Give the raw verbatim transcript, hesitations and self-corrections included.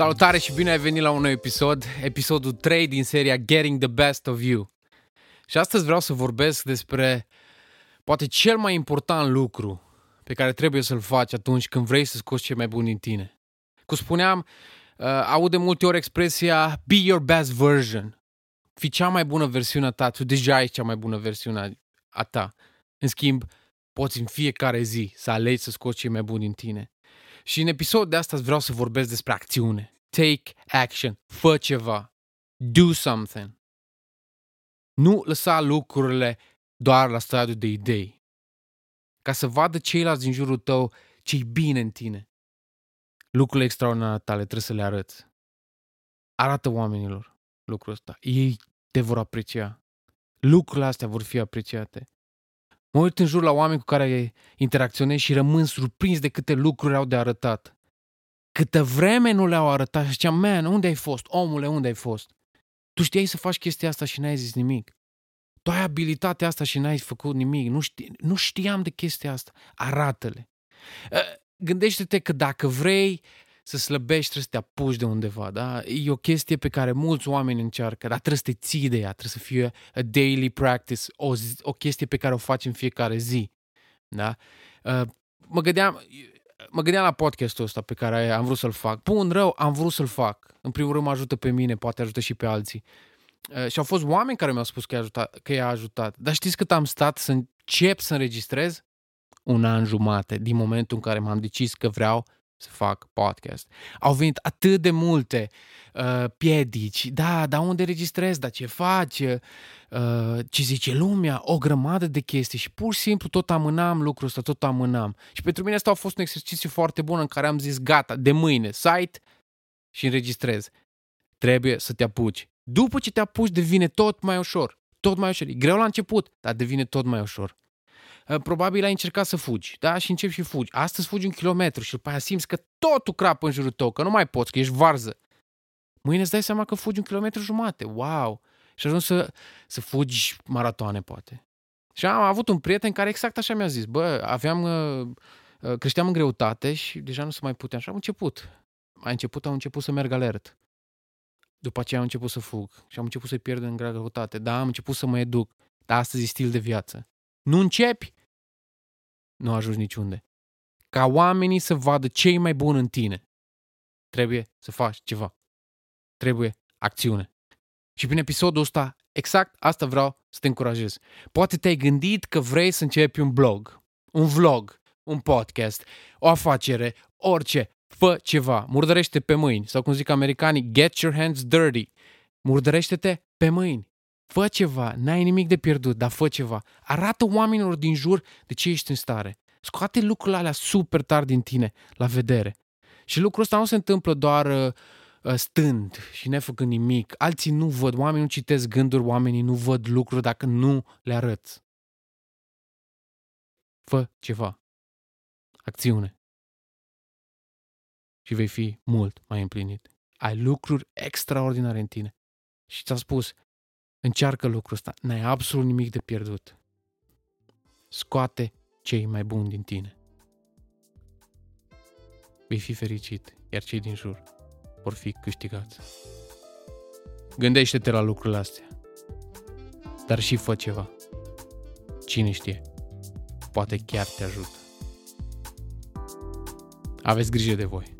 Salutare și bine ai venit la un nou episod, episodul trei din seria Getting the Best of You. Și astăzi vreau să vorbesc despre poate cel mai important lucru pe care trebuie să-l faci atunci când vrei să scoți cei mai buni din tine. Cum spuneam, aud de multe ori expresia be your best version. Fii cea mai bună versiune a ta, tu deja ești cea mai bună versiune a ta. În schimb, poți în fiecare zi să alegi să scoți cei mai buni din tine. Și în episodul de astăzi vreau să vorbesc despre acțiune. Take action. Fă ceva. Do something. Nu lăsa lucrurile doar la stadiul de idei. Ca să vadă ceilalți din jurul tău ce-i bine în tine. Lucrurile extraordinare tale trebuie să le arăți. Arată oamenilor lucrul ăsta. Ei te vor aprecia. Lucrurile astea vor fi apreciate. Mă uit în jur la oameni cu care interacționez și rămân surprins de câte lucruri au de arătat. Câtă vreme nu le-au arătat și ziceam, man, unde ai fost? Omule, unde ai fost? Tu știai să faci chestia asta și n-ai zis nimic. Tu ai abilitatea asta și n-ai făcut nimic. Nu, ști, nu știam de chestia asta. Arată-le. Gândește-te că dacă vrei să slăbești, trebuie să te apuci de undeva. Da? E o chestie pe care mulți oameni încearcă, dar trebuie să te ții de ea, trebuie să fie a daily practice, o, zi, o chestie pe care o faci în fiecare zi. Da? Uh, mă, gândeam, mă gândeam la podcastul ăsta pe care am vrut să-l fac. Bun, rău, am vrut să-l fac. În primul rând mă ajută pe mine, poate ajută și pe alții. Uh, și au fost oameni care mi-au spus că i-a ajutat, că i-a ajutat. Dar știți cât am stat să încep să înregistrez? Un an jumate, din momentul în care m-am decis că vreau să fac podcast. Au venit atât de multe uh, piedici. Da, dar unde registrezi? Dar ce faci? Uh, ce zice lumea? O grămadă de chestii. Și pur și simplu tot amânam lucrul ăsta, tot amânam. Și pentru mine asta a fost un exercițiu foarte bun în care am zis gata, de mâine, site și înregistrez. Trebuie să te apuci. După ce te apuci devine tot mai ușor. Tot mai ușor. E greu la început, dar devine tot mai ușor. Probabil ai încercat să fugi, da? Și începi și fugi. Astăzi fugi un kilometru și după aia simți că totul crapă în jurul tău, că nu mai poți, că ești varză. Mâine îți dai seama că fugi un kilometru jumate. Wow! Și ajungi să, să fugi maratoane, poate. Și am avut un prieten care exact așa mi-a zis. Bă, aveam, creșteam în greutate și deja nu se mai puteam. Și am început. Am început, am început să merg alert. După aceea am început să fug și am început să-i pierd în greutate. Da, am început să mă educ. Dar astăzi e stil de viață. Nu începi, nu ajungi niciunde. Ca oamenii să vadă ce-i mai bun în tine, trebuie să faci ceva. Trebuie acțiune. Și prin episodul ăsta, exact asta vreau să te încurajez. Poate te-ai gândit că vrei să începi un blog, un vlog, un podcast, o afacere, orice. Fă ceva, murdărește-te pe mâini. Sau cum zic americanii, get your hands dirty. Murdărește-te pe mâini. Fă ceva, n-ai nimic de pierdut, dar fă ceva. Arată oamenilor din jur de ce ești în stare. Scoate lucrurile alea super tari din tine, la vedere. Și lucrul ăsta nu se întâmplă doar uh, stând și nefăcând nimic. Alții nu văd, oamenii nu citesc gânduri, oamenii nu văd lucruri dacă nu le arăți. Fă ceva. Acțiune. Și vei fi mult mai împlinit. Ai lucruri extraordinare în tine. Și ți-am spus, încearcă lucrul ăsta, n-ai absolut nimic de pierdut. Scoate cei mai buni din tine. Vei fi fericit, iar cei din jur vor fi câștigați. Gândește-te la lucrurile astea, dar și fă ceva. Cine știe, poate chiar te ajută. Aveți grijă de voi.